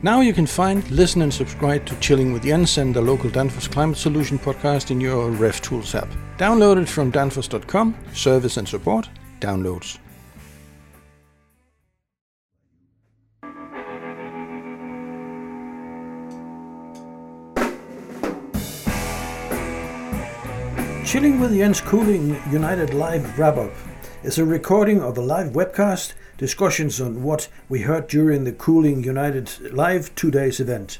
Now you can find, listen and subscribe to Chilling with Jens and the local Danfoss Climate Solution podcast in your RevTools app. Download it from danfoss.com, service and support, downloads. Chilling with Jens Cooling United Live Wrap-Up is a recording of a live webcast, discussions on what we heard during the Cooling United Live 2 days event.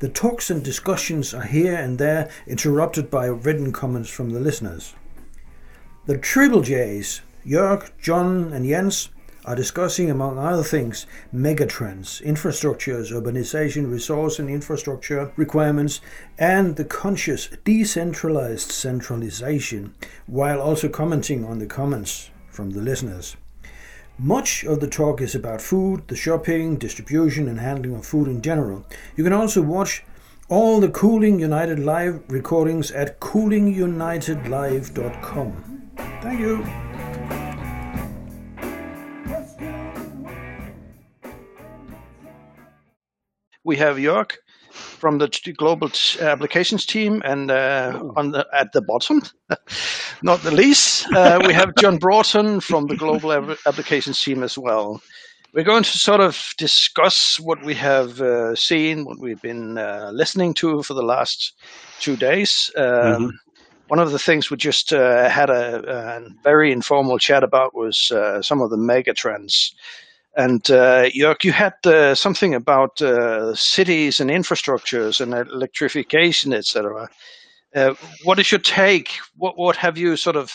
The talks and discussions are here and there interrupted by written comments from the listeners. The Triple J's, Jörg, John and Jens, are discussing, among other things, megatrends, infrastructures, urbanization, resource and infrastructure requirements, and the conscious decentralized centralization, while also commenting on the comments from the listeners. Much of the talk is about food, the shopping, distribution, and handling of food in general. You can also watch all the Cooling United Live recordings at coolingunitedlive.com. Thank you. We have Jörg from the global applications team, and at the bottom, not the least, we have John Broughton from the global applications team as well. We're going to sort of discuss what we have seen, what we've been listening to for the last 2 days. One of the things we just had a very informal chat about was some of the mega trends. And Jörg, you had something about cities and infrastructures and electrification, etc. What is your take? What have you sort of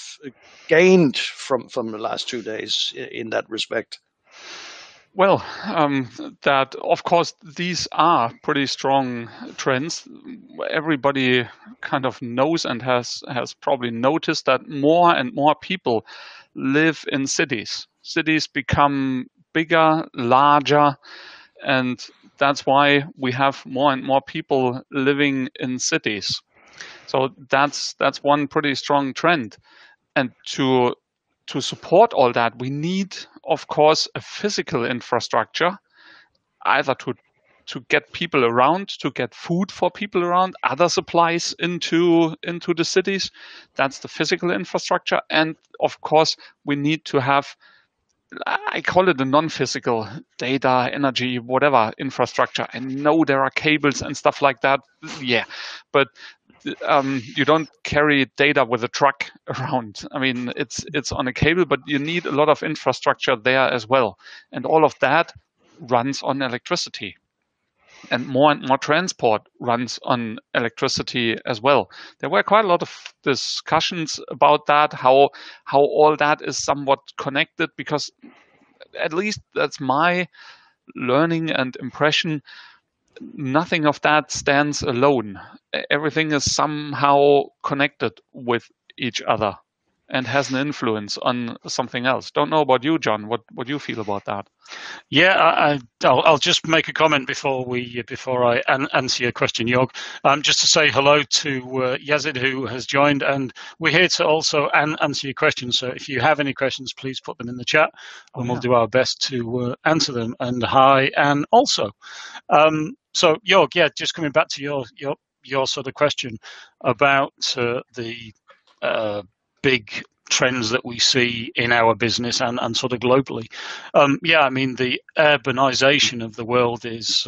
gained from the last 2 days in that respect? Well, that of course these are pretty strong trends. Everybody kind of knows and has probably noticed that more and more people live in cities. Cities become bigger, larger, and that's why we have more and more people living in cities. So that's one pretty strong trend. And to support all that, we need, of course, a physical infrastructure, either to get people around, to get food for people around, other supplies into the cities. That's the physical infrastructure. And of course, we need to have, I call it the non-physical data, energy, whatever infrastructure. I know there are cables and stuff like that. Yeah, but you don't carry data with a truck around. I mean, it's on a cable, but you need a lot of infrastructure there as well. And all of that runs on electricity. And more transport runs on electricity as well. There were quite a lot of discussions about that, how all that is somewhat connected, because at least that's my learning and impression. Nothing of that stands alone. Everything is somehow connected with each other and has an influence on something else. Don't know about you, John, what you feel about that. Yeah, I'll just make a comment before I answer your question, Jörg. Just to say hello to Yazid, who has joined, and we're here to also answer your questions. So if you have any questions, please put them in the chat, and we'll do our best to answer them. And hi, Anne also. So Jörg, yeah, just coming back to your sort of question about the big trends that we see in our business and sort of globally. I mean, the urbanization of the world is,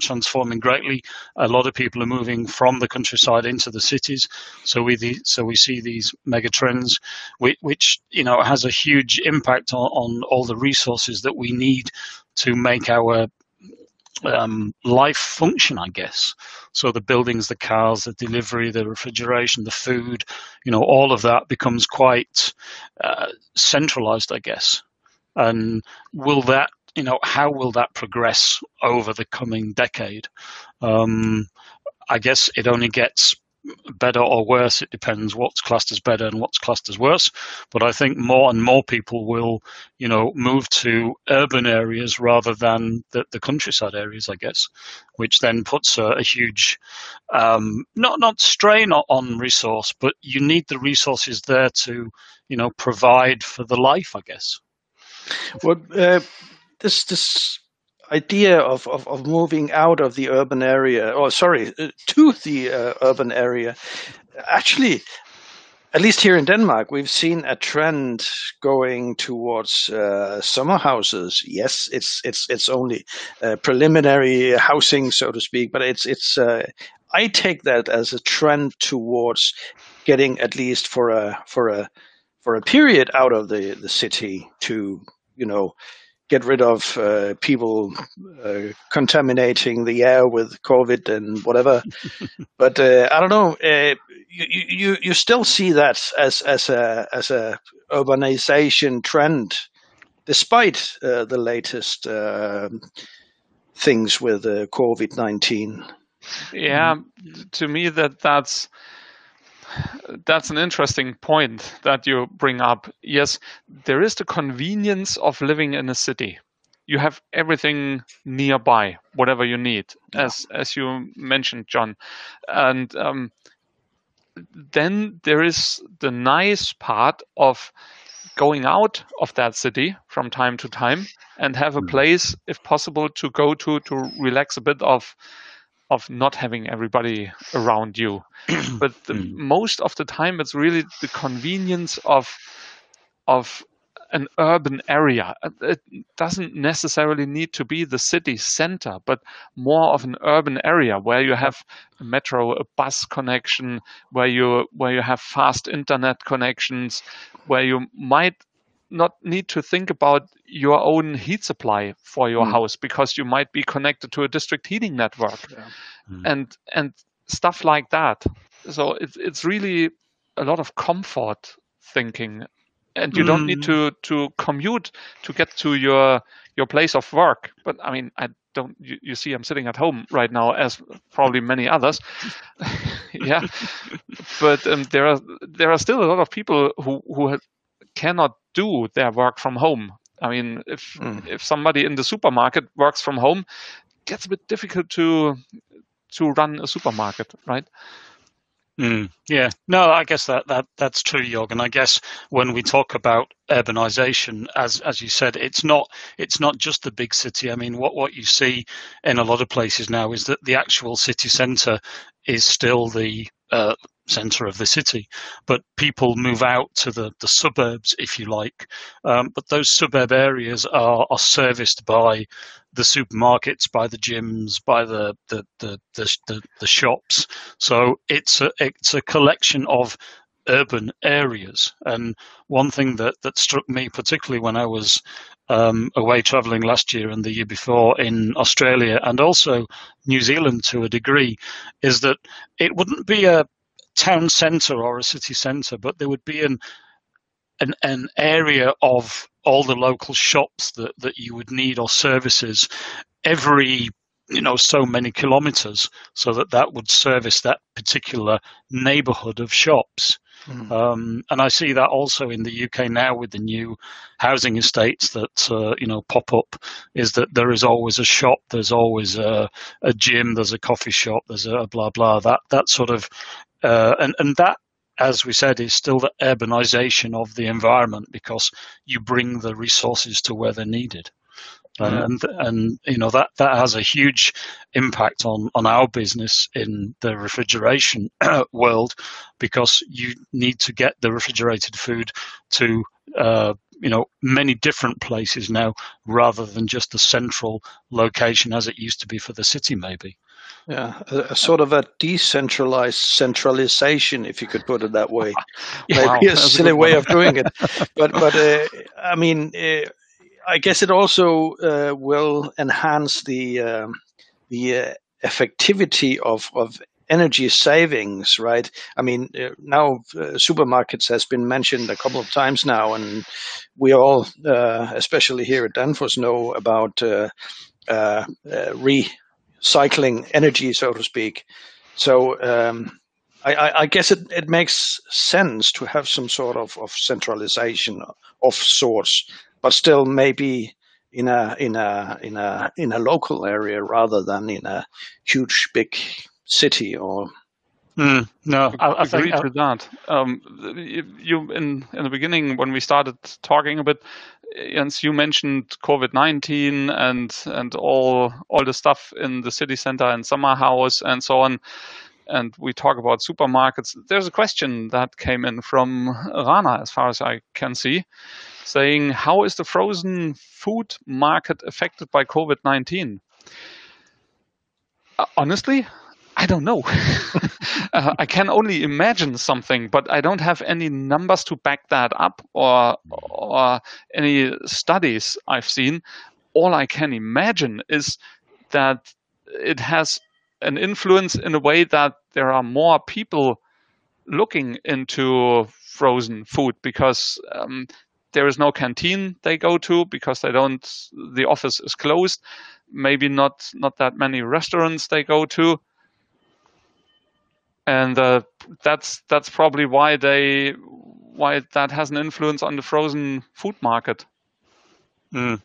transforming greatly. A lot of people are moving from the countryside into the cities. So we see these mega trends, which has a huge impact on all the resources that we need to make our life function, I guess. So the buildings, the cars, the delivery, the refrigeration, the food, all of that becomes quite centralized, I guess. And will that, how will that progress over the coming decade? I guess it only gets better or worse. It depends what's classed as better and what's classed as worse. But I think more and more people will, move to urban areas rather than the countryside areas, I guess, which then puts a huge, not strain on resource, but you need the resources there to, provide for the life, I guess. Well, this idea of moving out of the urban area, or sorry, to the urban area, actually, at least here in Denmark, we've seen a trend going towards summer houses. Yes, it's only preliminary housing, so to speak, but it's. I take that as a trend towards getting, at least for a period, out of the city to, you know, get rid of people contaminating the air with COVID and whatever. But I don't know. You still see that as a urbanization trend, despite the latest things with COVID-19. Yeah, to me that's an interesting point that you bring up. Yes, there is the convenience of living in a city. You have everything nearby, whatever you need, as you mentioned, John. And then there is the nice part of going out of that city from time to time and have a place, if possible, to go to relax a bit of not having everybody around you. But most of the time, it's really the convenience of an urban area. It doesn't necessarily need to be the city center, but more of an urban area where you have a metro, a bus connection, where you have fast internet connections, where you might not need to think about your own heat supply for your house because you might be connected to a district heating network and stuff like that. So it's really a lot of comfort thinking, and you don't need to commute to get to your place of work. But I mean, I don't. You see, I'm sitting at home right now, as probably many others. Yeah, but there are still a lot of people who cannot do their work from home. I mean, if somebody in the supermarket works from home, it gets a bit difficult to run a supermarket, right? Yeah. No, I guess that's true, Jörg. And I guess when we talk about urbanization, as you said, it's not just the big city. I mean, what you see in a lot of places now is that the actual city center is still the center of the city, but people move out to the suburbs, if you like, but those suburb areas are serviced by the supermarkets, by the gyms, by the shops. So it's a collection of urban areas. And one thing that struck me, particularly when I was away traveling last year and the year before in Australia and also New Zealand to a degree, is that it wouldn't be a town centre or a city centre, but there would be an area of all the local shops that you would need, or services, every so many kilometres, so that would service that particular neighbourhood of shops. And I see that also in the UK now with the new housing estates that pop up, is that there is always a shop, there's always a gym, there's a coffee shop, there's a blah blah, that sort of and that, as we said, is still the urbanization of the environment, because you bring the resources to where they're needed. And that has a huge impact on our business in the refrigeration world, because you need to get the refrigerated food to many different places now, rather than just the central location as it used to be for the city, maybe. Yeah, a sort of a decentralized centralization, if you could put it that way. Maybe a silly way of doing it, but I mean, I guess it also will enhance the effectivity of energy savings, right? I mean, now supermarkets has been mentioned a couple of times now, and we all, especially here at Danfoss, know about recycling energy, so to speak. So I guess it makes sense to have some sort of centralization of sorts, but still maybe in a local area rather than in a huge big city. Or no, I agree to that. You in the beginning when we started talking a bit, Jens, you mentioned COVID-19 and all the stuff in the city center and summer house and so on. And we talk about supermarkets. There's a question that came in from Rana, as far as I can see, saying, how is the frozen food market affected by COVID-19? Honestly, I don't know. I can only imagine something, but I don't have any numbers to back that up or any studies I've seen. All I can imagine is that it has an influence in a way that there are more people looking into frozen food because there is no canteen they go to because they don't. The office is closed. Maybe not that many restaurants they go to. And that's probably why that has an influence on the frozen food market. Mm.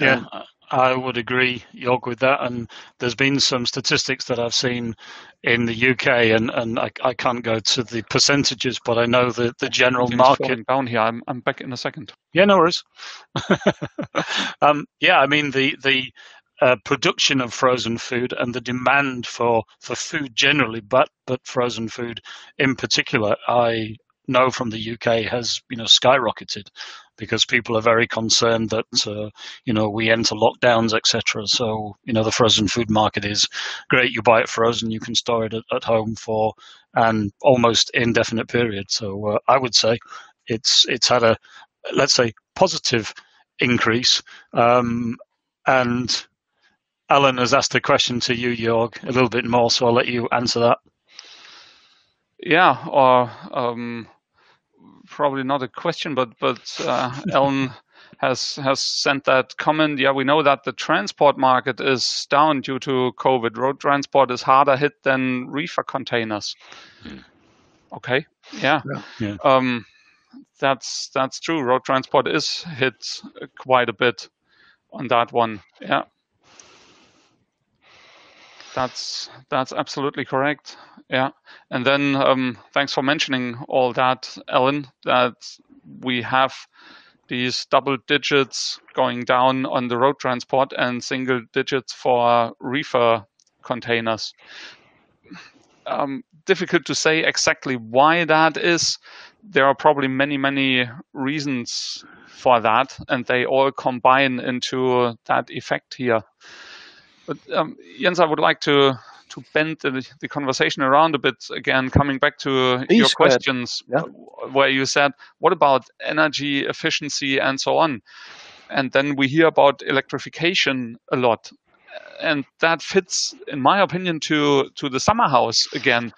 Yeah, I would agree, Jörg, with that. And there's been some statistics that I've seen in the UK, and I can't go to the percentages, but I know that the general market down here. I'm back in a second. Yeah, no worries. Yeah, I mean the production of frozen food and the demand for food generally, but frozen food in particular, I know from the UK has skyrocketed because people are very concerned that we enter lockdowns, etc. So the frozen food market is great. You buy it frozen, you can store it at home for an almost indefinite period. So I would say it's had a, let's say, positive increase. And Alan has asked a question to you, Jörg, a little bit more, so I'll let you answer that. Yeah, or probably not a question, but Alan has sent that comment. Yeah, we know that the transport market is down due to COVID. Road transport is harder hit than reefer containers. Mm. Okay, yeah. That's true. Road transport is hit quite a bit on that one. Yeah. That's absolutely correct. Yeah. And then thanks for mentioning all that, Ellen, that we have these double digits going down on the road transport and single digits for reefer containers. Difficult to say exactly why that is. There are probably many reasons for that, and they all combine into that effect here. But Jens, I would like to bend the conversation around a bit again, coming back to your questions, where you said, what about energy efficiency and so on? And then we hear about electrification a lot. And that fits, in my opinion, to the summer house again.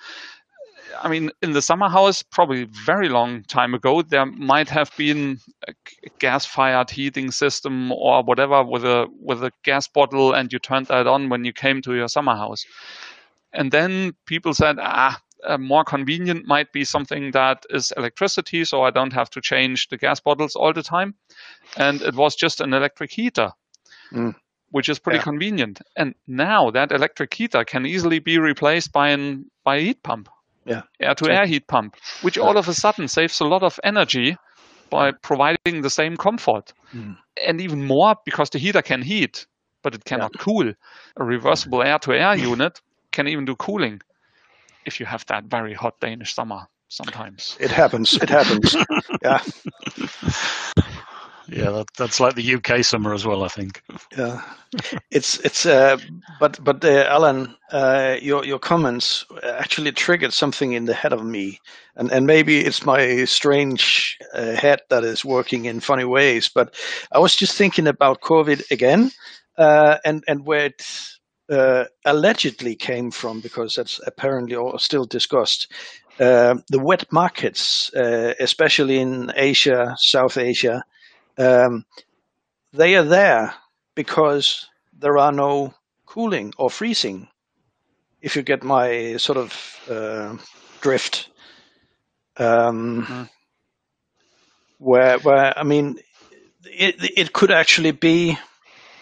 I mean, in the summer house, probably very long time ago, there might have been a gas-fired heating system or whatever with a gas bottle, and you turned that on when you came to your summer house. And then people said, more convenient might be something that is electricity, so I don't have to change the gas bottles all the time. And it was just an electric heater. Mm. Which is pretty convenient. And now that electric heater can easily be replaced by a heat pump. Yeah. Air-to-air heat pump, which all of a sudden saves a lot of energy by providing the same comfort. Mm. And even more because the heater can heat, but it cannot cool. A reversible air-to-air unit can even do cooling if you have that very hot Danish summer sometimes. It happens. Yeah. Yeah, that's like the UK summer as well, I think. Yeah, but Alan, your comments actually triggered something in the head of me, and maybe it's my strange head that is working in funny ways. But I was just thinking about COVID again, and where it allegedly came from, because that's apparently still discussed. The wet markets, especially in Asia, South Asia. They are there because there are no cooling or freezing, if you get my sort of drift. Where I mean, it could actually be,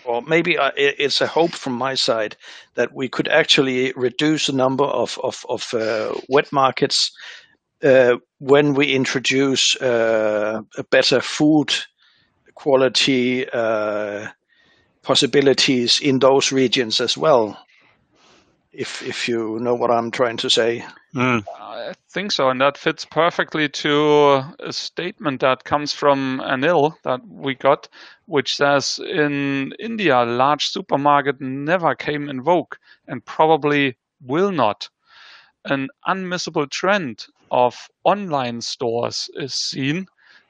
or maybe it's a hope from my side that we could actually reduce the number of wet markets when we introduce a better food quality possibilities in those regions as well, if you know what I'm trying to say. I think so, and that fits perfectly to a statement that comes from Anil that we got, which says, in India, large supermarket never came in vogue and probably will not. An unmissable trend of online stores is seen,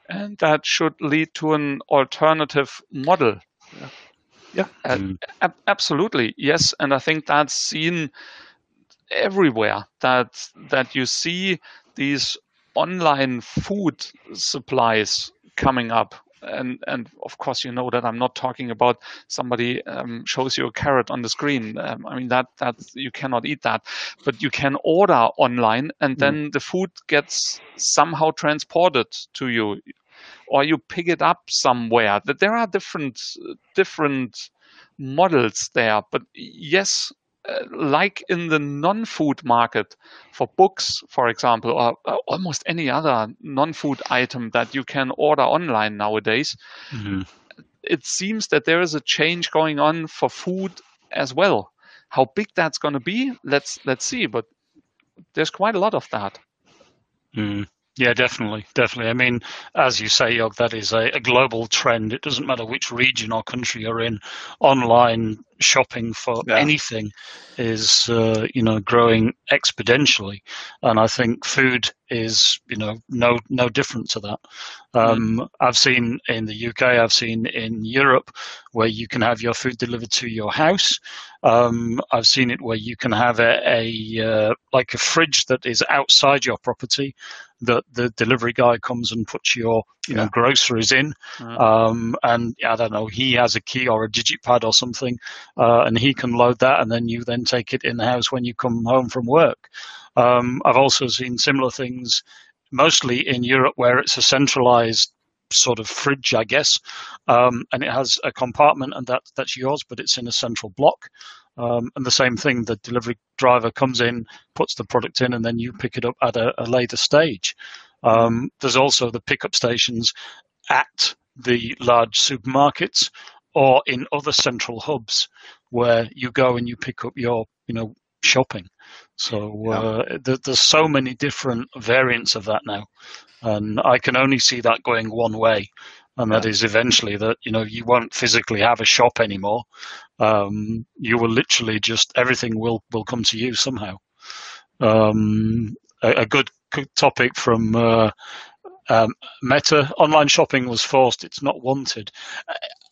and that should lead to an alternative model. Absolutely, yes. And I think that's seen everywhere, that you see these online food supplies coming up. And of course, you know that I'm not talking about somebody shows you a carrot on the screen. I mean, that you cannot eat that, but you can order online, and then the food gets somehow transported to you, or you pick it up somewhere. That there are different models there. But yes, like in the non-food market for books, for example, or almost any other non-food item that you can order online nowadays, it seems that there is a change going on for food as well. How big that's going to be, let's see. But there's quite a lot of that. Yeah, definitely. I mean, as you say, Jörg, that is a global trend. It doesn't matter which region or country you're in. Online shopping for anything is, growing exponentially, and I think food is, no different to that. I've seen in the UK, I've seen in Europe, where you can have your food delivered to your house. I've seen it where you can have like a fridge that is outside your property, that the delivery guy comes and puts your groceries in. And I don't know, he has a key or a digit pad or something, and he can load that, and then you then take it in the house when you come home from work. I've also seen similar things, mostly in Europe, where it's a centralized sort of fridge, I guess, and it has a compartment, and that's yours, but it's in a central block. And the same thing, the delivery driver comes in, puts the product in, and then you pick it up at a later stage. There's also the pickup stations at the large supermarkets or in other central hubs where you go and you pick up your, shopping. So there's so many different variants of that now. And I can only see that going one way. And that is eventually that, you won't physically have a shop anymore. You will literally just, everything will come to you somehow. A good topic from Meta, online shopping was forced, it's not wanted.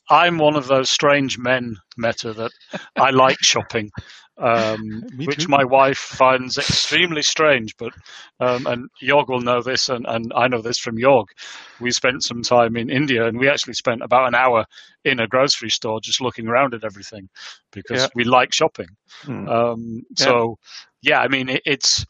I'm one of those strange men, Meta, that I like shopping, which my wife finds extremely strange. But and Jörg will know this, and I know this from Jörg. We spent some time in India, and we actually spent about an hour in a grocery store just looking around at everything because we like shopping. So, I mean, it's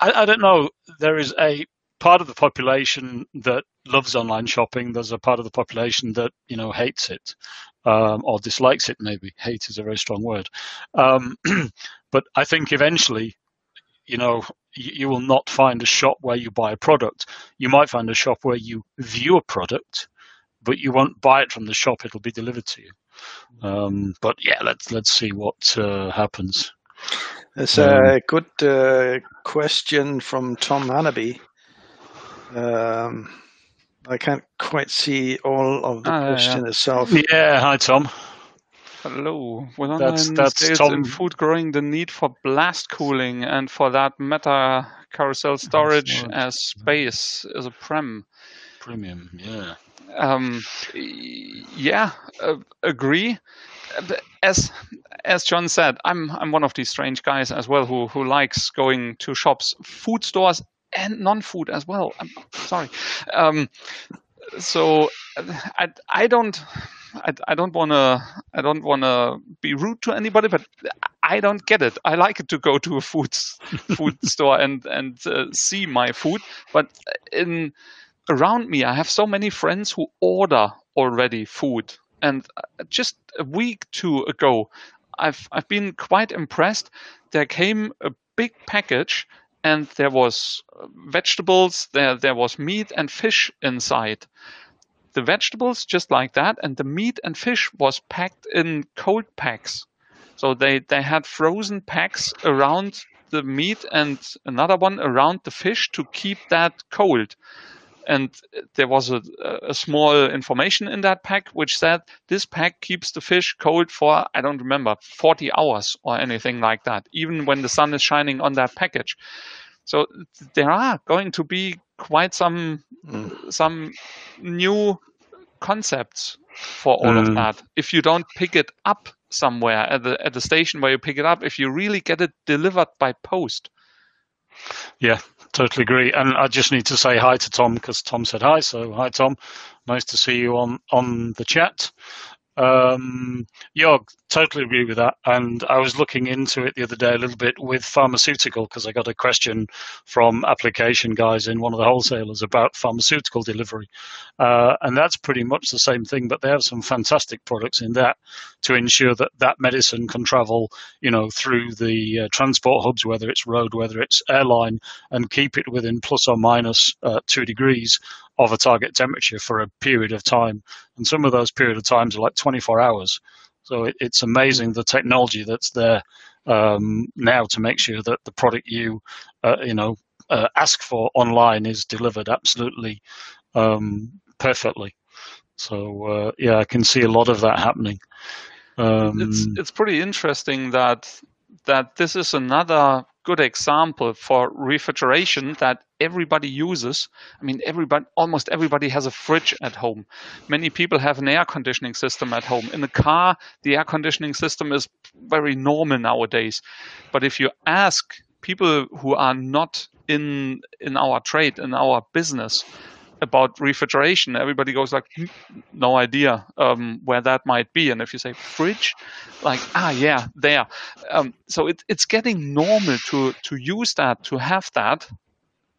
I don't know. There is a part of the population that loves online shopping. There's a part of the population that hates it, or dislikes it. Maybe hate is a very strong word, but I think eventually you will not find a shop where you buy a product. You might find a shop where you view a product, but you won't buy it from the shop. It'll be delivered to you. But let's see what happens. There's a good question from Tom Hannaby. I can't quite see all of the question itself. Yeah, hi Tom. Hello. Well, that's Tom. In food growing, the need for blast cooling and for that Meta carousel storage as space is a premium. Agree. As John said, I'm one of these strange guys as well who likes going to shops, food stores, and non-food as well. I'm sorry. So I don't want to be rude to anybody, but I don't get it. I like it to go to a food store and see my food, but around me I have so many friends who order already food. And just a week, 2 ago, I've been quite impressed. There came a big package, and there was vegetables, there was meat and fish inside. the vegetables just like that, and the meat and fish was packed in cold packs. So they had frozen packs around the meat and another one around the fish to keep that cold. And there was a small information in that pack which said this pack keeps the fish cold for, I don't remember, 40 hours or anything like that, even when the sun is shining on that package. So there are going to be quite some new concepts for all of that. If you don't pick it up somewhere at the station where you pick it up, if you really get it delivered by post. Yeah, totally agree. And I just need to say hi to Tom because Tom said hi. So hi, Tom. Nice to see you on the chat. Jörg, totally agree with that. And I was looking into it the other day a little bit with pharmaceutical because I got a question from application guys in one of the wholesalers about pharmaceutical delivery. And that's pretty much the same thing, but they have some fantastic products in that to ensure that that medicine can travel, you know, through the transport hubs, whether it's road, whether it's airline, and keep it within plus or minus 2 degrees of a target temperature for a period of time. And some of those period of times are like 24 hours. So it's amazing the technology that's there now to make sure that the product you ask for online is delivered absolutely perfectly. So yeah, I can see a lot of that happening. It's pretty interesting that this is another good example for refrigeration that everybody uses. I mean, almost everybody has a fridge at home. Many people have an air conditioning system at home. In the car, the air conditioning system is very normal nowadays. But if you ask people who are not in our trade, in our business, about refrigeration, everybody goes like, no idea where that might be. And if you say fridge, like, ah, yeah, there. So it's getting normal to use that, to have that,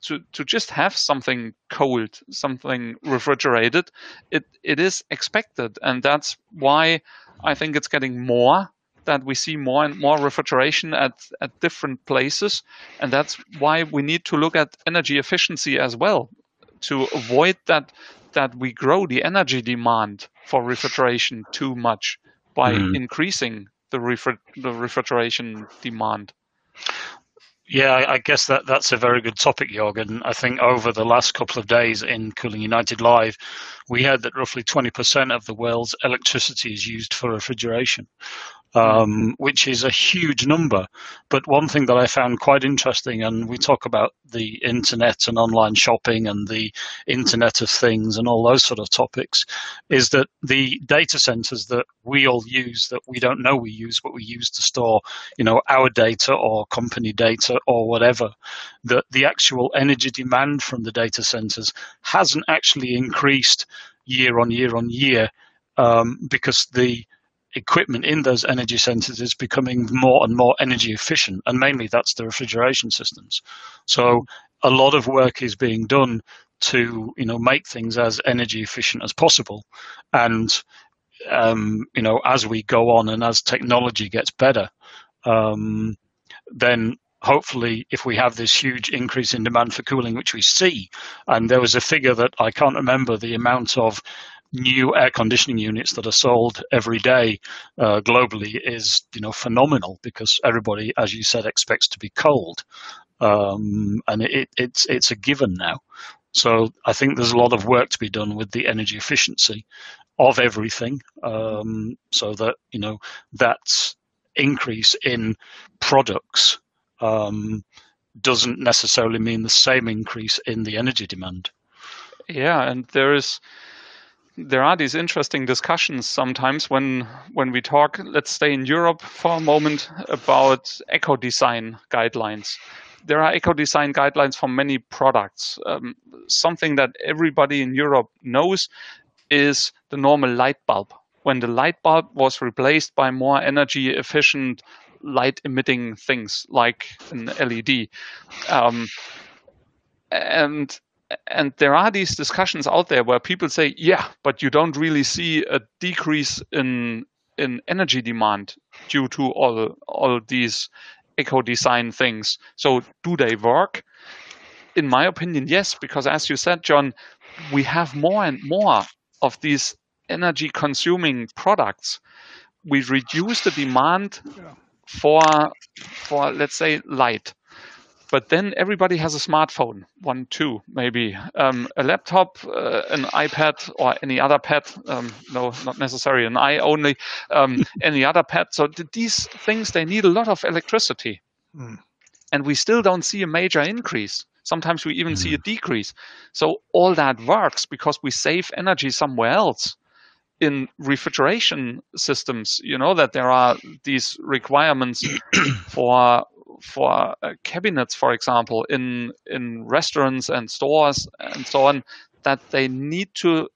to just have something cold, something refrigerated. It is expected. And that's why I think it's getting more, that we see more and more refrigeration at different places. And that's why we need to look at energy efficiency as well, to avoid that we grow the energy demand for refrigeration too much by increasing the refrigeration demand. Yeah, I guess that's a very good topic, Jörg. And I think over the last couple of days in Cooling United Live, we had that roughly 20% of the world's electricity is used for refrigeration, which is a huge number. But one thing that I found quite interesting, and we talk about the internet and online shopping and the Internet of Things and all those sort of topics, is that the data centers that we all use, that we don't know we use, but we use to store, you know, our data or company data or whatever, that the actual energy demand from the data centers hasn't actually increased year on year on year, because the equipment in those energy centers is becoming more and more energy efficient, and mainly that's the refrigeration systems. So a lot of work is being done to, you know, make things as energy efficient as possible. And you know, as we go on and as technology gets better, then hopefully, if we have this huge increase in demand for cooling, which we see, and there was a figure that I can't remember the amount of new air conditioning units that are sold every day globally is, you know, phenomenal, because everybody, as you said, expects to be cold, and it's a given now. So I think there's a lot of work to be done with the energy efficiency of everything, so that, you know, that increase in products doesn't necessarily mean the same increase in the energy demand. Yeah, and there are these interesting discussions sometimes when we talk, let's stay in Europe for a moment, about eco-design guidelines. There are eco-design guidelines for many products. Something that everybody in Europe knows is the normal light bulb. When the light bulb was replaced by more energy efficient light emitting things like an LED. And there are these discussions out there where people say, yeah, but you don't really see a decrease in energy demand due to all these eco-design things. So do they work? In my opinion, yes, because as you said, John, we have more and more of these energy consuming products, we reduce the demand for let's say light. But then everybody has a smartphone, one, two, maybe a laptop, an iPad, or any other pad. No, not necessarily an eye only. Any other pad. So these things, they need a lot of electricity, and we still don't see a major increase. Sometimes we even see a decrease. So all that works because we save energy somewhere else. In refrigeration systems, you know that there are these requirements for cabinets, for example, in restaurants and stores and so on, that they need to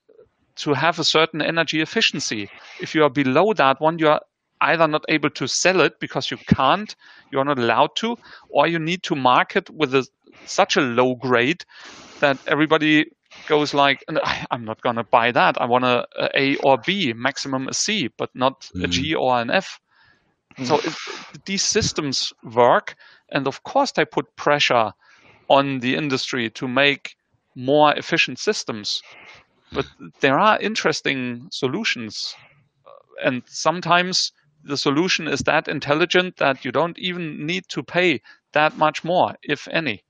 have a certain energy efficiency. If you are below that one, you are either not able to sell it because you can't, you are not allowed to, or you need to market with such a low grade that everybody goes like, I'm not going to buy that. I want an A or B, maximum a C, but not a G or an F. So these systems work, and of course they put pressure on the industry to make more efficient systems. But there are interesting solutions, and sometimes the solution is that intelligent that you don't even need to pay that much more, if any.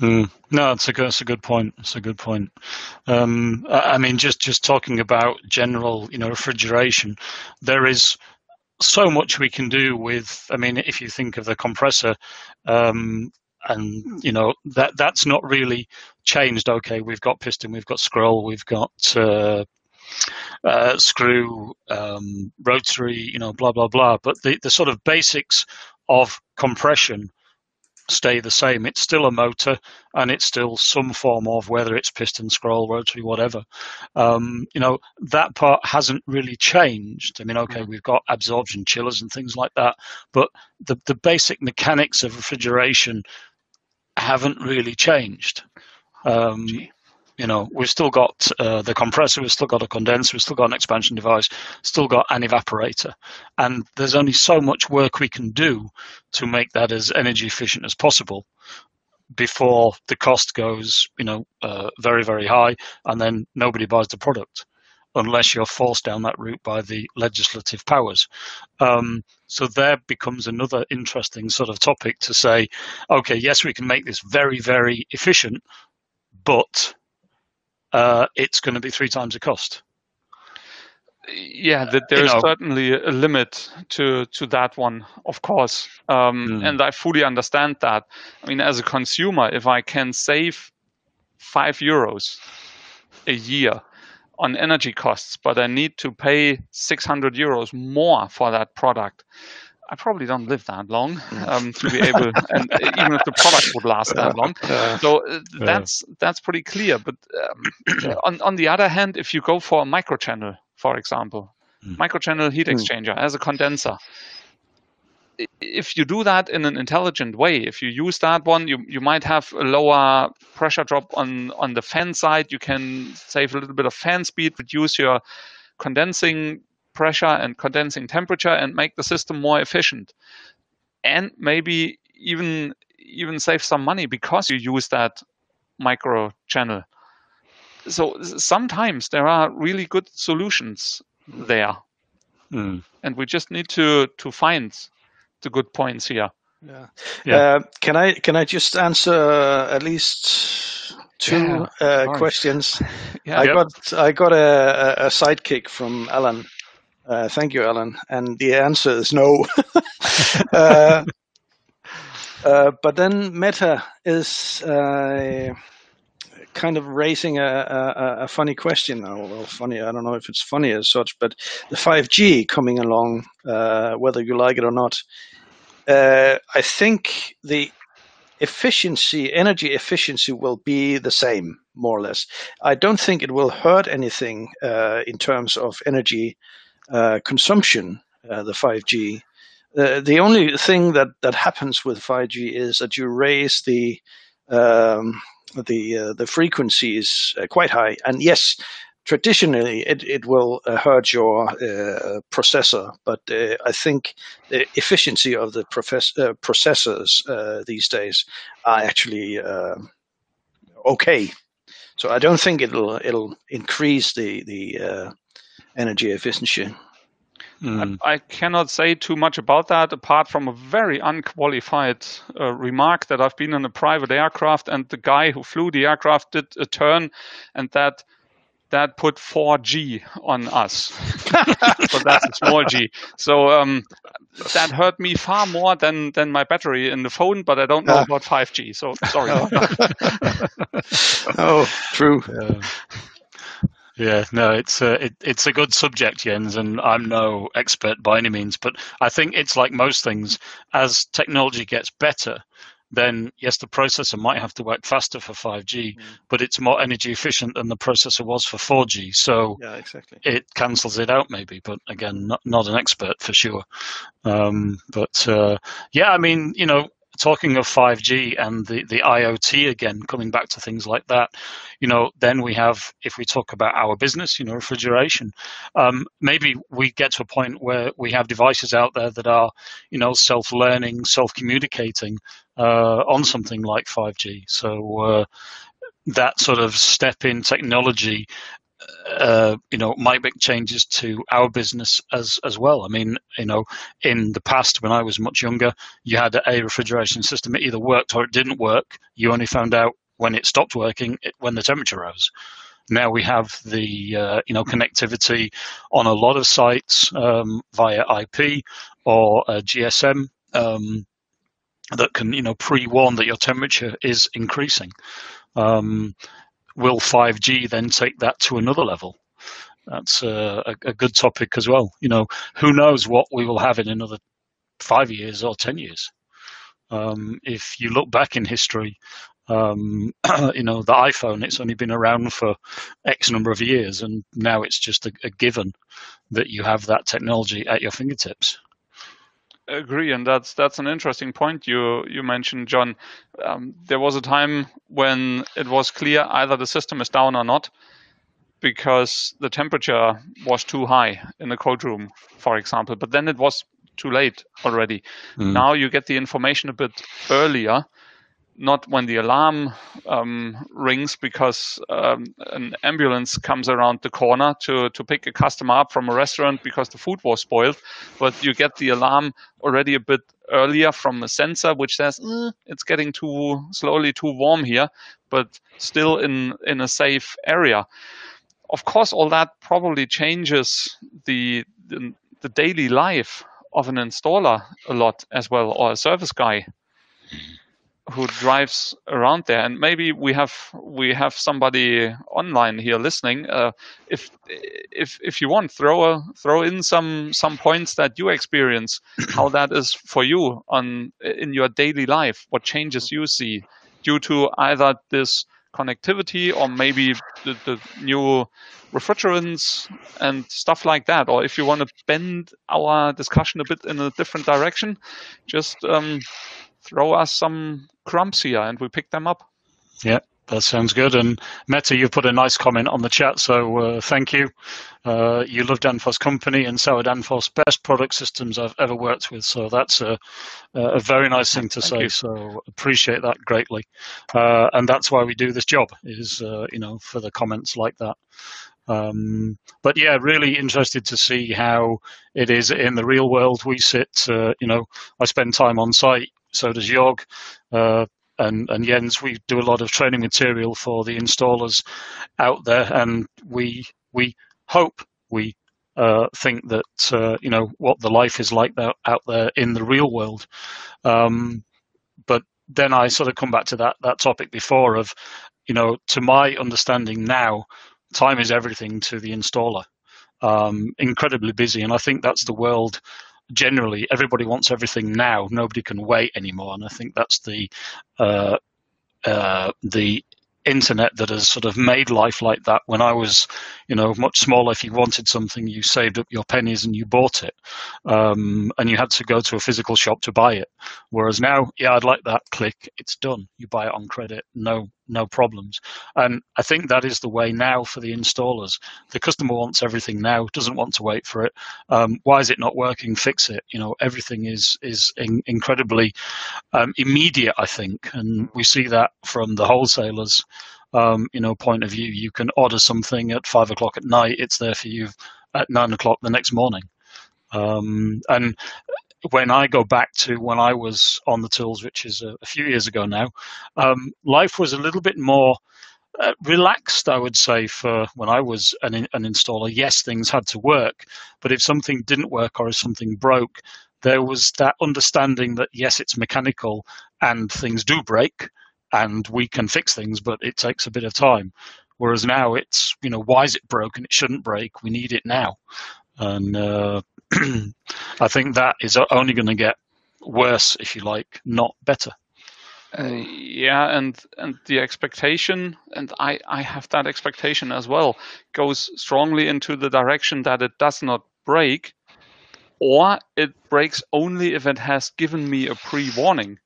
No, it's a good point. It's a good point. I mean, just talking about general, refrigeration, there is so much we can do with. I mean, if you think of the compressor, and that's not really changed. Okay, we've got piston, we've got scroll, we've got screw, rotary, blah blah blah. But the sort of basics of compression stay the same. It's still a motor, and it's still some form of, whether it's piston, scroll, rotary, whatever. That part hasn't really changed. I mean, okay, we've got absorption chillers and things like that, but the basic mechanics of refrigeration haven't really changed. We've still got the compressor, we've still got a condenser, we've still got an expansion device, still got an evaporator. And there's only so much work we can do to make that as energy efficient as possible before the cost goes, very, very high, and then nobody buys the product unless you're forced down that route by the legislative powers. So there becomes another interesting sort of topic to say, okay, yes, we can make this very, very efficient, but it's going to be 3 times the cost. Yeah, there's certainly a limit to that one, of course. And I fully understand that. I mean, as a consumer, if I can save €5 a year on energy costs, but I need to pay €600 more for that product, I probably don't live that long to be able, and even if the product would last that long. So that's pretty clear. But on the other hand, if you go for a microchannel, for example, microchannel heat exchanger as a condenser, if you do that in an intelligent way, if you use that one, you might have a lower pressure drop on the fan side. You can save a little bit of fan speed, reduce your condensing pressure and condensing temperature, and make the system more efficient, and maybe even save some money because you use that micro channel. So sometimes there are really good solutions there, and we just need to find the good points here. Can I just answer at least two questions? I got a sidekick from Alan. Thank you, Alan. And the answer is no. But then Meta is kind of raising a funny question. Well, funny, I don't know if it's funny as such, but the 5G coming along, whether you like it or not, I think the energy efficiency will be the same, more or less. I don't think it will hurt anything in terms of energy consumption, the 5G. The only thing that happens with 5G is that you raise the frequencies quite high, and yes, traditionally it will hurt your processor, but I think the efficiency of the processors these days are actually okay. So I don't think it'll increase the energy efficiency. Mm. I cannot say too much about that, apart from a very unqualified remark that I've been in a private aircraft, and the guy who flew the aircraft did a turn, and that put 4G on us. So that's a small G. So that hurt me far more than my battery in the phone, but I don't know about 5G. So sorry. Oh, true. Yeah, no, it's a good subject, Jens, and I'm no expert by any means, but I think it's like most things. As technology gets better, then yes, the processor might have to work faster for 5G, but it's more energy efficient than the processor was for 4G. So yeah, exactly. It cancels it out maybe, but again, not an expert for sure. Yeah, I mean, you know, talking of 5G and the IoT again, coming back to things like that, you know, then we have, if we talk about our business, you know, refrigeration, maybe we get to a point where we have devices out there that are, you know, self-learning, self-communicating on something like 5G. So that sort of step in technology, you know, might make changes to our business as well. I mean, you know, in the past when I was much younger, you had a refrigeration system. It either worked or it didn't work. You only found out when it stopped working, when the temperature rose. Now we have the you know, connectivity on a lot of sites via IP or GSM that can, you know, pre-warn that your temperature is increasing. Will 5G then take that to another level? That's a good topic as well. You know, who knows what we will have in another 5 years or 10 years. If you look back in history, you know, the iPhone, it's only been around for X number of years, and now it's just a given that you have that technology at your fingertips. Agree, and that's an interesting point you mentioned, John. There was a time when it was clear either the system is down or not, because the temperature was too high in the cold room, for example. But then it was too late already. Mm. Now you get the information a bit earlier, not when the alarm rings because an ambulance comes around the corner to pick a customer up from a restaurant because the food was spoiled, but you get the alarm already a bit earlier from a sensor which says it's getting too warm here, but still in a safe area. Of course, all that probably changes the daily life of an installer a lot as well, or a service guy who drives around there. And maybe we have somebody online here listening. If you want, throw in some points that you experience, how that is for you in your daily life, what changes you see due to either this connectivity or maybe the new refrigerants and stuff like that. Or if you want to bend our discussion a bit in a different direction, just throw us some crumbs here and we pick them up. Yeah, that sounds good. And Meta, you've put a nice comment on the chat, so thank you. You love Danfoss company, and so are Danfoss, best product systems I've ever worked with. So that's a very nice thing to say. So appreciate that greatly. And that's why we do this job, is you know, for the comments like that. But yeah, really interested to see how it is in the real world. We sit, you know, I spend time on site, so does Jörg and Jens. We do a lot of training material for the installers out there, and we hope, we think that, you know, what the life is like out there in the real world. But then I sort of come back to that topic before of, you know, to my understanding now, time is everything to the installer. Incredibly busy, and I think that's the world generally. Everybody wants everything now. Nobody can wait anymore, and I think that's the internet that has sort of made life like that. When I was, you know, much smaller, if you wanted something, you saved up your pennies and you bought it, and you had to go to a physical shop to buy it. Whereas now, yeah, I'd like that, click, it's done. You buy it on credit, no problems. And I think that is the way now for the installers. The customer wants everything now, doesn't want to wait for it. Why is it not working? Fix it. You know, everything is incredibly immediate, I think. And we see that from the wholesalers point of view. You can order something at 5 o'clock at night. It's there for you at 9 o'clock the next morning. And when I go back to when I was on the tools, which is a few years ago now, life was a little bit more relaxed, I would say, for when I was an installer. Yes, things had to work, but if something didn't work or if something broke, there was that understanding that, yes, it's mechanical and things do break and we can fix things, but it takes a bit of time. Whereas now it's, why is it broken? It shouldn't break. We need it now. And I think that is only going to get worse, if you like, not better. Yeah, and the expectation, and I have that expectation as well, goes strongly into the direction that it does not break, or it breaks only if it has given me a pre-warning.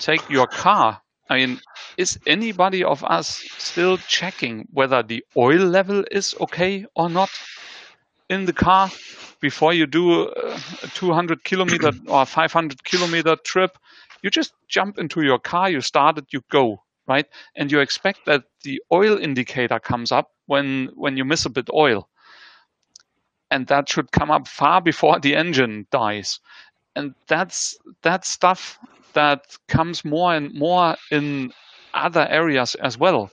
Take your car. I mean, is anybody of us still checking whether the oil level is okay or not in the car before you do a 200 kilometer or 500 kilometer trip? You just jump into your car, you start it, you go, right? And you expect that the oil indicator comes up when you miss a bit oil. And that should come up far before the engine dies. And that's stuff that comes more and more in other areas as well.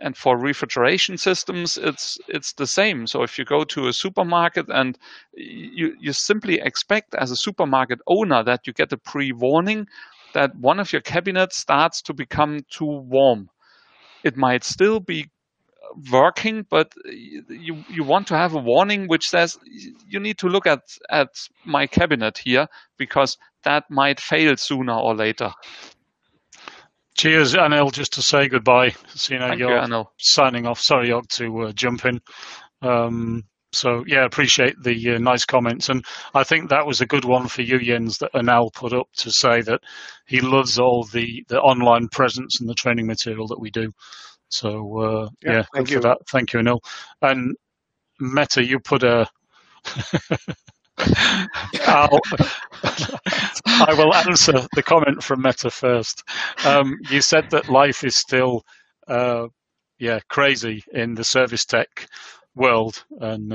And for refrigeration systems, it's the same. So if you go to a supermarket and you simply expect as a supermarket owner that you get a pre-warning that one of your cabinets starts to become too warm. It might still be working, but you want to have a warning which says you need to look at my cabinet here because that might fail sooner or later. Cheers, Anil, just to say goodbye. See you now, Jörg, signing off. Sorry, Jörg, to jump in. So, yeah, appreciate the nice comments. And I think that was a good one for you, Jens, that Anil put up to say that he loves all the online presence and the training material that we do. So, yeah, thank you for that. Thank you, Anil. And Meta, you put a... I will answer the comment from Meta first. You said that life is still crazy in the service tech world, and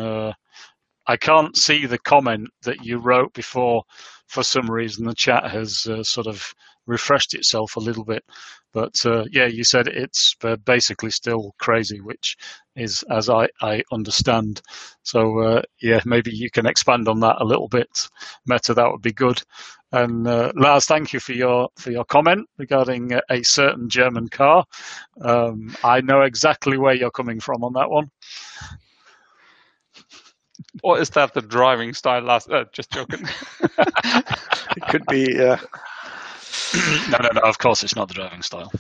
I can't see the comment that you wrote before. For some reason the chat has sort of refreshed itself a little bit, but you said it's basically still crazy, which is as I understand. So maybe you can expand on that a little bit, Meta. That would be good. And Lars, thank you for your comment regarding a certain German car. I know exactly where you're coming from on that one. Or is that the driving style, Lars? Just joking. It could be. No, of course it's not the driving style.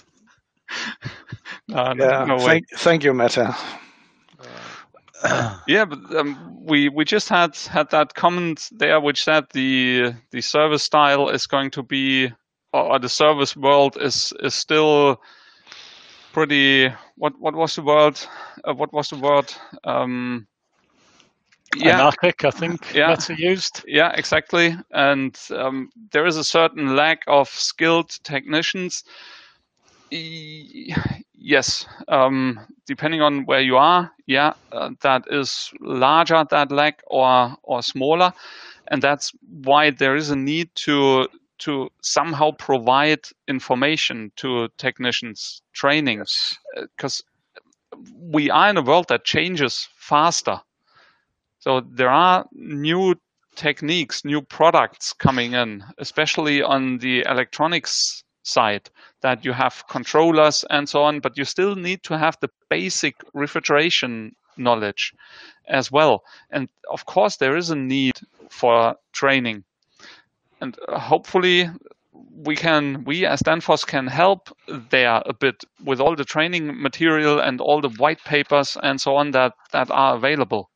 No way. Thank you, Meta. But we just had that comment there which said the service style is going to be, or the service world is still pretty, what was the word? Anarchic, I think that's used. Yeah, exactly. And there is a certain lack of skilled technicians. Yes, depending on where you are, that is larger, that lack, or smaller. And that's why there is a need to somehow provide information to technicians, training, because we are in a world that changes faster. So there are new techniques, new products coming in, especially on the electronics side, that you have controllers and so on, but you still need to have the basic refrigeration knowledge as well. And of course, there is a need for training. And hopefully we as Danfoss can help there a bit with all the training material and all the white papers and so on that are available.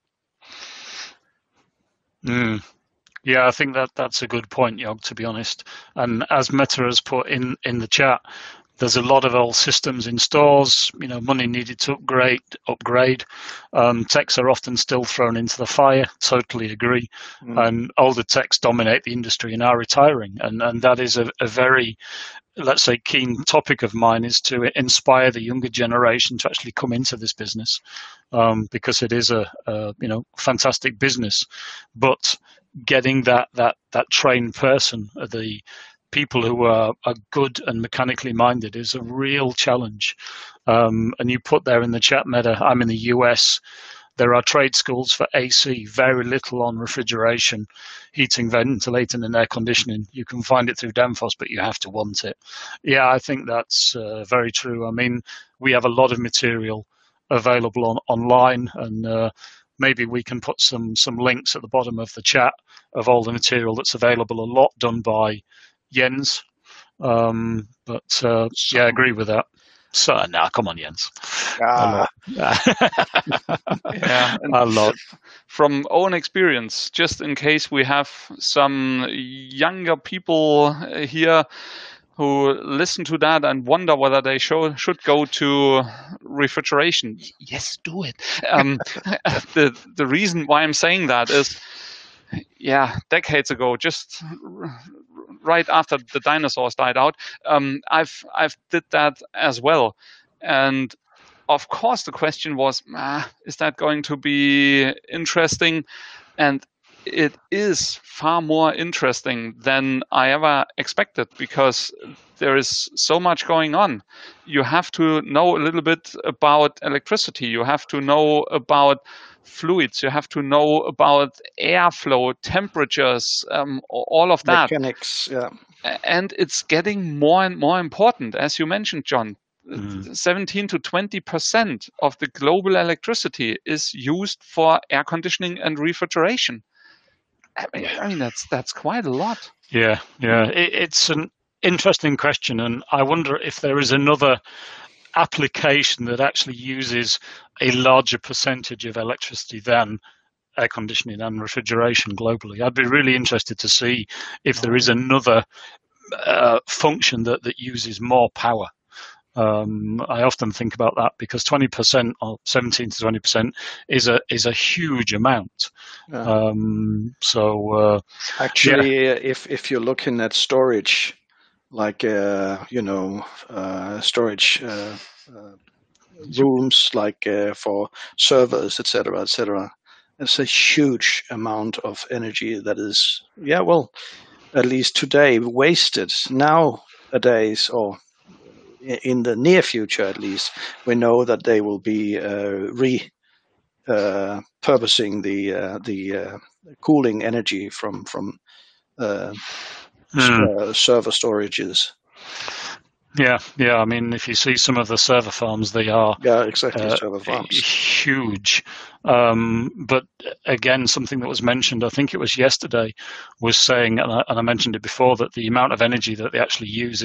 Yeah, I think that's a good point, Jörg, to be honest. And as Meta has put in the chat, there's a lot of old systems in stores, money needed to upgrade. Techs are often still thrown into the fire, totally agree. And older techs dominate the industry and are retiring. And that is a very let's say, keen topic of mine is to inspire the younger generation to actually come into this business, because it is a fantastic business. But getting that trained person, the people who are good and mechanically minded, is a real challenge. And you put there in the chat, Meta, I'm in the US. There are trade schools for AC, very little on refrigeration, heating, ventilating, and air conditioning. You can find it through Danfoss, but you have to want it. Yeah, I think that's very true. I mean, we have a lot of material available online, and maybe we can put some links at the bottom of the chat of all the material that's available, a lot done by Jens. Yeah, I agree with that. So now, come on, Jens. Yeah, a lot. From own experience, just in case we have some younger people here who listen to that and wonder whether they should go to refrigeration. Yes, do it. The reason why I'm saying that is, yeah, decades ago, just right after the dinosaurs died out, I've did that as well, and of course the question was, is that going to be interesting? And it is far more interesting than I ever expected, because there is so much going on. You have to know a little bit about electricity. You have to know about fluids. You have to know about airflow, temperatures, all of that. Mechanics, yeah. And it's getting more and more important, as you mentioned, John. 17 to 20% of the global electricity is used for air conditioning and refrigeration. I mean that's quite a lot. Yeah. It's an interesting question, and I wonder if there is another application that actually uses a larger percentage of electricity than air conditioning and refrigeration globally. I'd be really interested to see if there is another function that uses more power. I often think about that, because 20% or 17 to 20% is a huge amount. If you're looking at storage, like storage rooms, like for servers, etc., it's a huge amount of energy that is, at least today, wasted. Nowadays, or in the near future at least, we know that they will be repurposing the cooling energy from server storages. Yeah. I mean, if you see some of the server farms, they are server farms, huge. But again, something that was mentioned, I think it was yesterday, was saying, and I mentioned it before, that the amount of energy that they actually use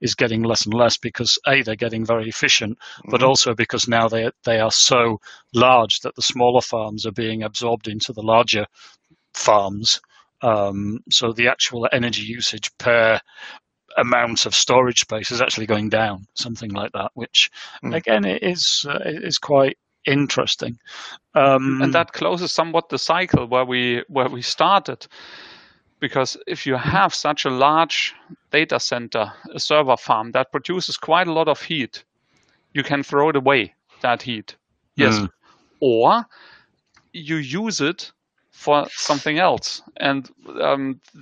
is getting less and less, because A, they're getting very efficient, but also because now they are so large that the smaller farms are being absorbed into the larger farms. So the actual energy usage per amount of storage space is actually going down, something like that, which again, it is quite interesting. And that closes somewhat the cycle where we started, because if you have such a large data center, a server farm that produces quite a lot of heat, you can throw it away, that heat. Yes. Or you use it for something else. And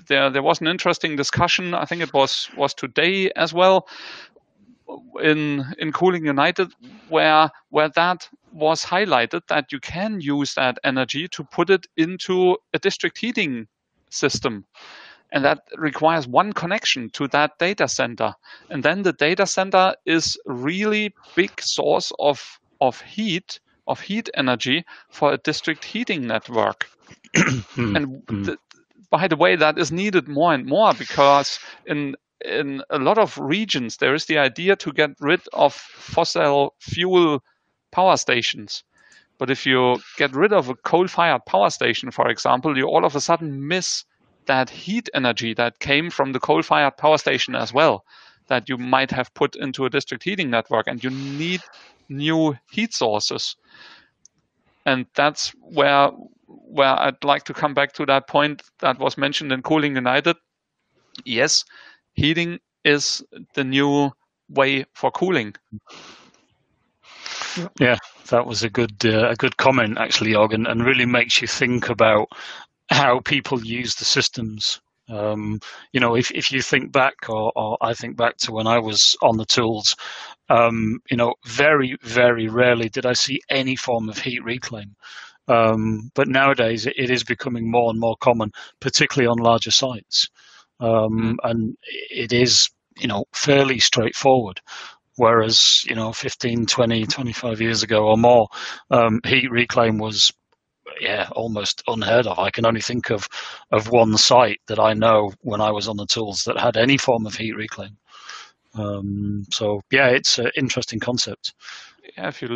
there was an interesting discussion, I think it was today as well, in Cooling United, where that was highlighted, that you can use that energy to put it into a district heating system. And that requires one connection to that data center. And then the data center is a really big source of heat energy for a district heating network. And by the way, that is needed more and more, because in a lot of regions there is the idea to get rid of fossil fuel power stations. But if you get rid of a coal-fired power station, for example, you all of a sudden miss that heat energy that came from the coal-fired power station as well, that you might have put into a district heating network, and you need new heat sources. And that's where I'd like to come back to that point that was mentioned in Cooling United. Yes, heating is the new way for cooling. Yeah, that was a good comment, actually, Jörg, and really makes you think about how people use the systems. You know, if you think back, or I think back to when I was on the tools, you know, very, very rarely did I see any form of heat reclaim. But nowadays it is becoming more and more common, particularly on larger sites. And it is, you know, fairly straightforward. Whereas, you know, 15, 20, 25 years ago or more, heat reclaim was, yeah, almost unheard of. I can only think of one site that I know when I was on the tools that had any form of heat reclaim. So yeah, it's an interesting concept. Yeah, if you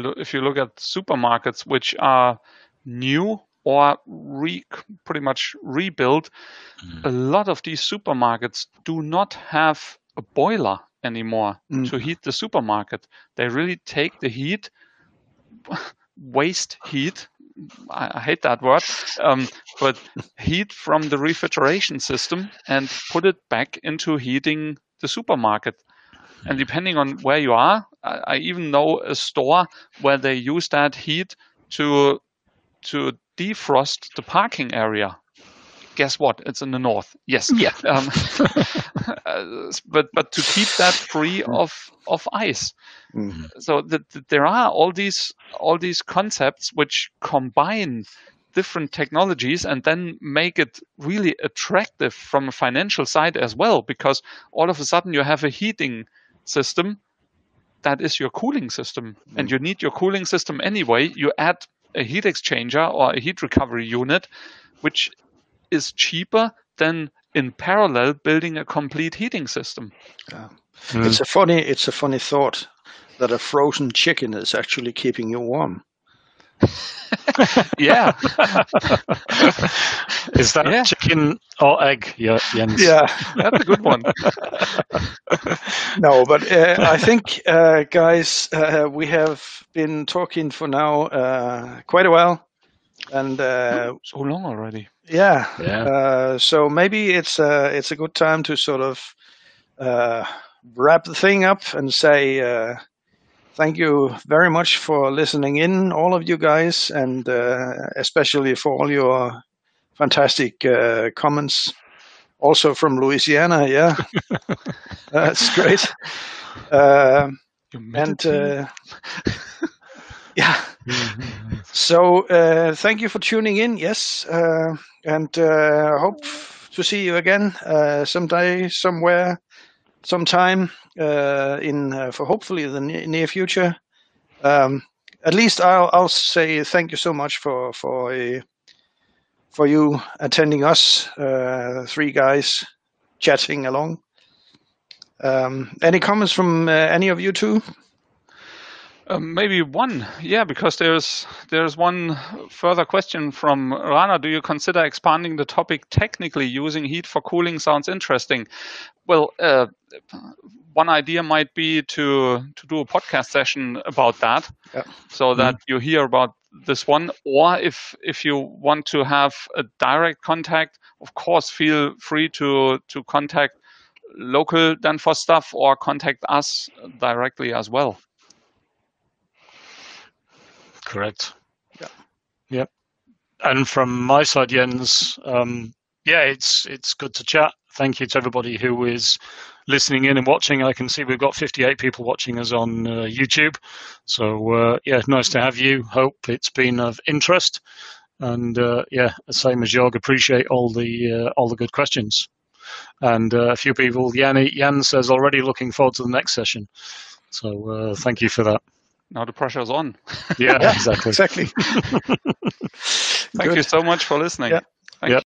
look at supermarkets, which are new or pretty much rebuilt, a lot of these supermarkets do not have a boiler anymore to heat the supermarket. They really take the heat, waste heat, I hate that word, but heat from the refrigeration system and put it back into heating the supermarket. And depending on where you are, I even know a store where they use that heat to defrost the parking area. Guess what? It's in the north. Yes. Yeah. But to keep that free of ice. So there are all these concepts which combine different technologies and then make it really attractive from a financial side as well, because all of a sudden you have a heating system that is your cooling system, and you need your cooling system anyway. You add a heat exchanger or a heat recovery unit, which is cheaper than in parallel building a complete heating system. Yeah. It's a funny thought that a frozen chicken is actually keeping you warm. Yeah. Is that chicken or egg, Jens? Yeah, that's a good one. No, but I think, guys, we have been talking for now quite a while. And so long already. Yeah. So maybe it's a good time to sort of wrap the thing up and say thank you very much for listening in, all of you guys, and especially for all your fantastic comments, also from Louisiana. Yeah, that's great. Yeah. So thank you for tuning in. Yes. And hope to see you again someday, somewhere, sometime in for hopefully the near future. At least I'll say thank you so much for you attending us, three guys chatting along. Any comments from any of you two? Maybe one, yeah, because there's one further question from Rana. Do you consider expanding the topic technically? Using heat for cooling sounds interesting. Well, one idea might be to do a podcast session about that, so that you hear about this one. Or if you want to have a direct contact, of course, feel free to contact local Danfoss staff or contact us directly as well. Correct. Yeah. And from my side, Jens, it's good to chat. Thank you to everybody who is listening in and watching. I can see we've got 58 people watching us on YouTube. So, nice to have you. Hope it's been of interest. And, same as Jörg, appreciate all the good questions. And a few people, Jan says, already looking forward to the next session. So thank you for that. Now the pressure's on. Yeah, exactly. Thank you so much for listening. Yeah. Thank you.